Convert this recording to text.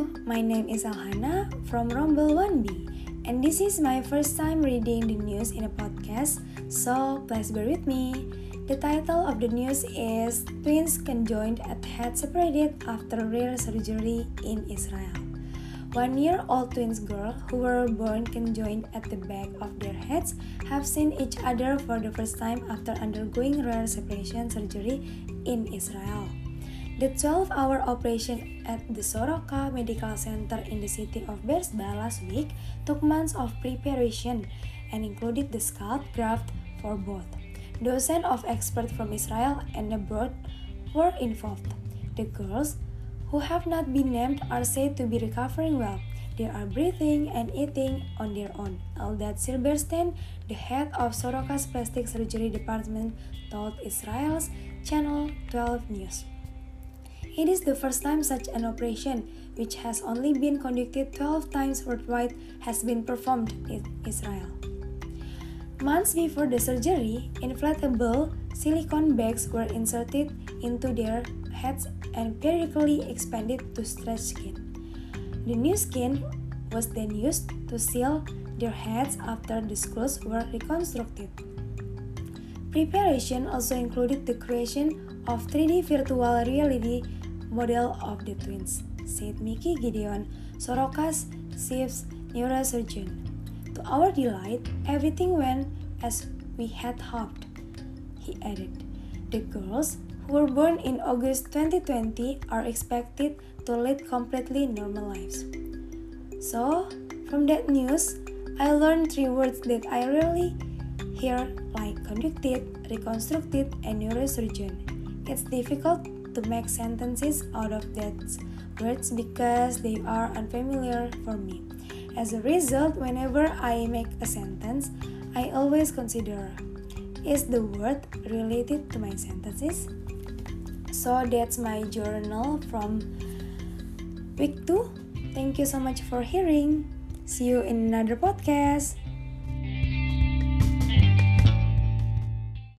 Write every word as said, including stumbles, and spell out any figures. Hello, my name is Alhana from Rumble one B, and this is my first time reading the news in a podcast, so please bear with me. The title of the news is Twins Conjoined at Head Separated After Rare Surgery in Israel. One-year-old twins girls who were born conjoined at the back of their heads have seen each other for the first time after undergoing rare separation surgery in Israel. The twelve-hour operation at the Soroka Medical Center in the city of Beersheba last week took months of preparation and included the scalp graft for both. Dozens of experts from Israel and abroad were involved. The girls, who have not been named, are said to be recovering well. They are breathing and eating on their own. Aldad Silberstein, the head of Soroka's plastic surgery department, told Israel's Channel twelve News. It is the first time such an operation, which has only been conducted twelve times worldwide, has been performed in Israel. Months before the surgery, inflatable silicone bags were inserted into their heads and periodically expanded to stretch skin. The new skin was then used to seal their heads after the skulls were reconstructed. Preparation also included the creation of three D virtual reality model of the twins, said Mickey Gideon, Soroka's chief neurosurgeon. To our delight, everything went as we had hoped, he added. The girls, who were born in August twenty twenty, are expected to lead completely normal lives. So, from that news, I learned three words that I rarely hear, like conducted, reconstructed, and neurosurgeon. It's difficult to make sentences out of those words because they are unfamiliar for me. As a result, whenever I make a sentence, I always consider, is the word related to my sentences? So that's my journal from week two. Thank you so much for hearing. See you in another podcast.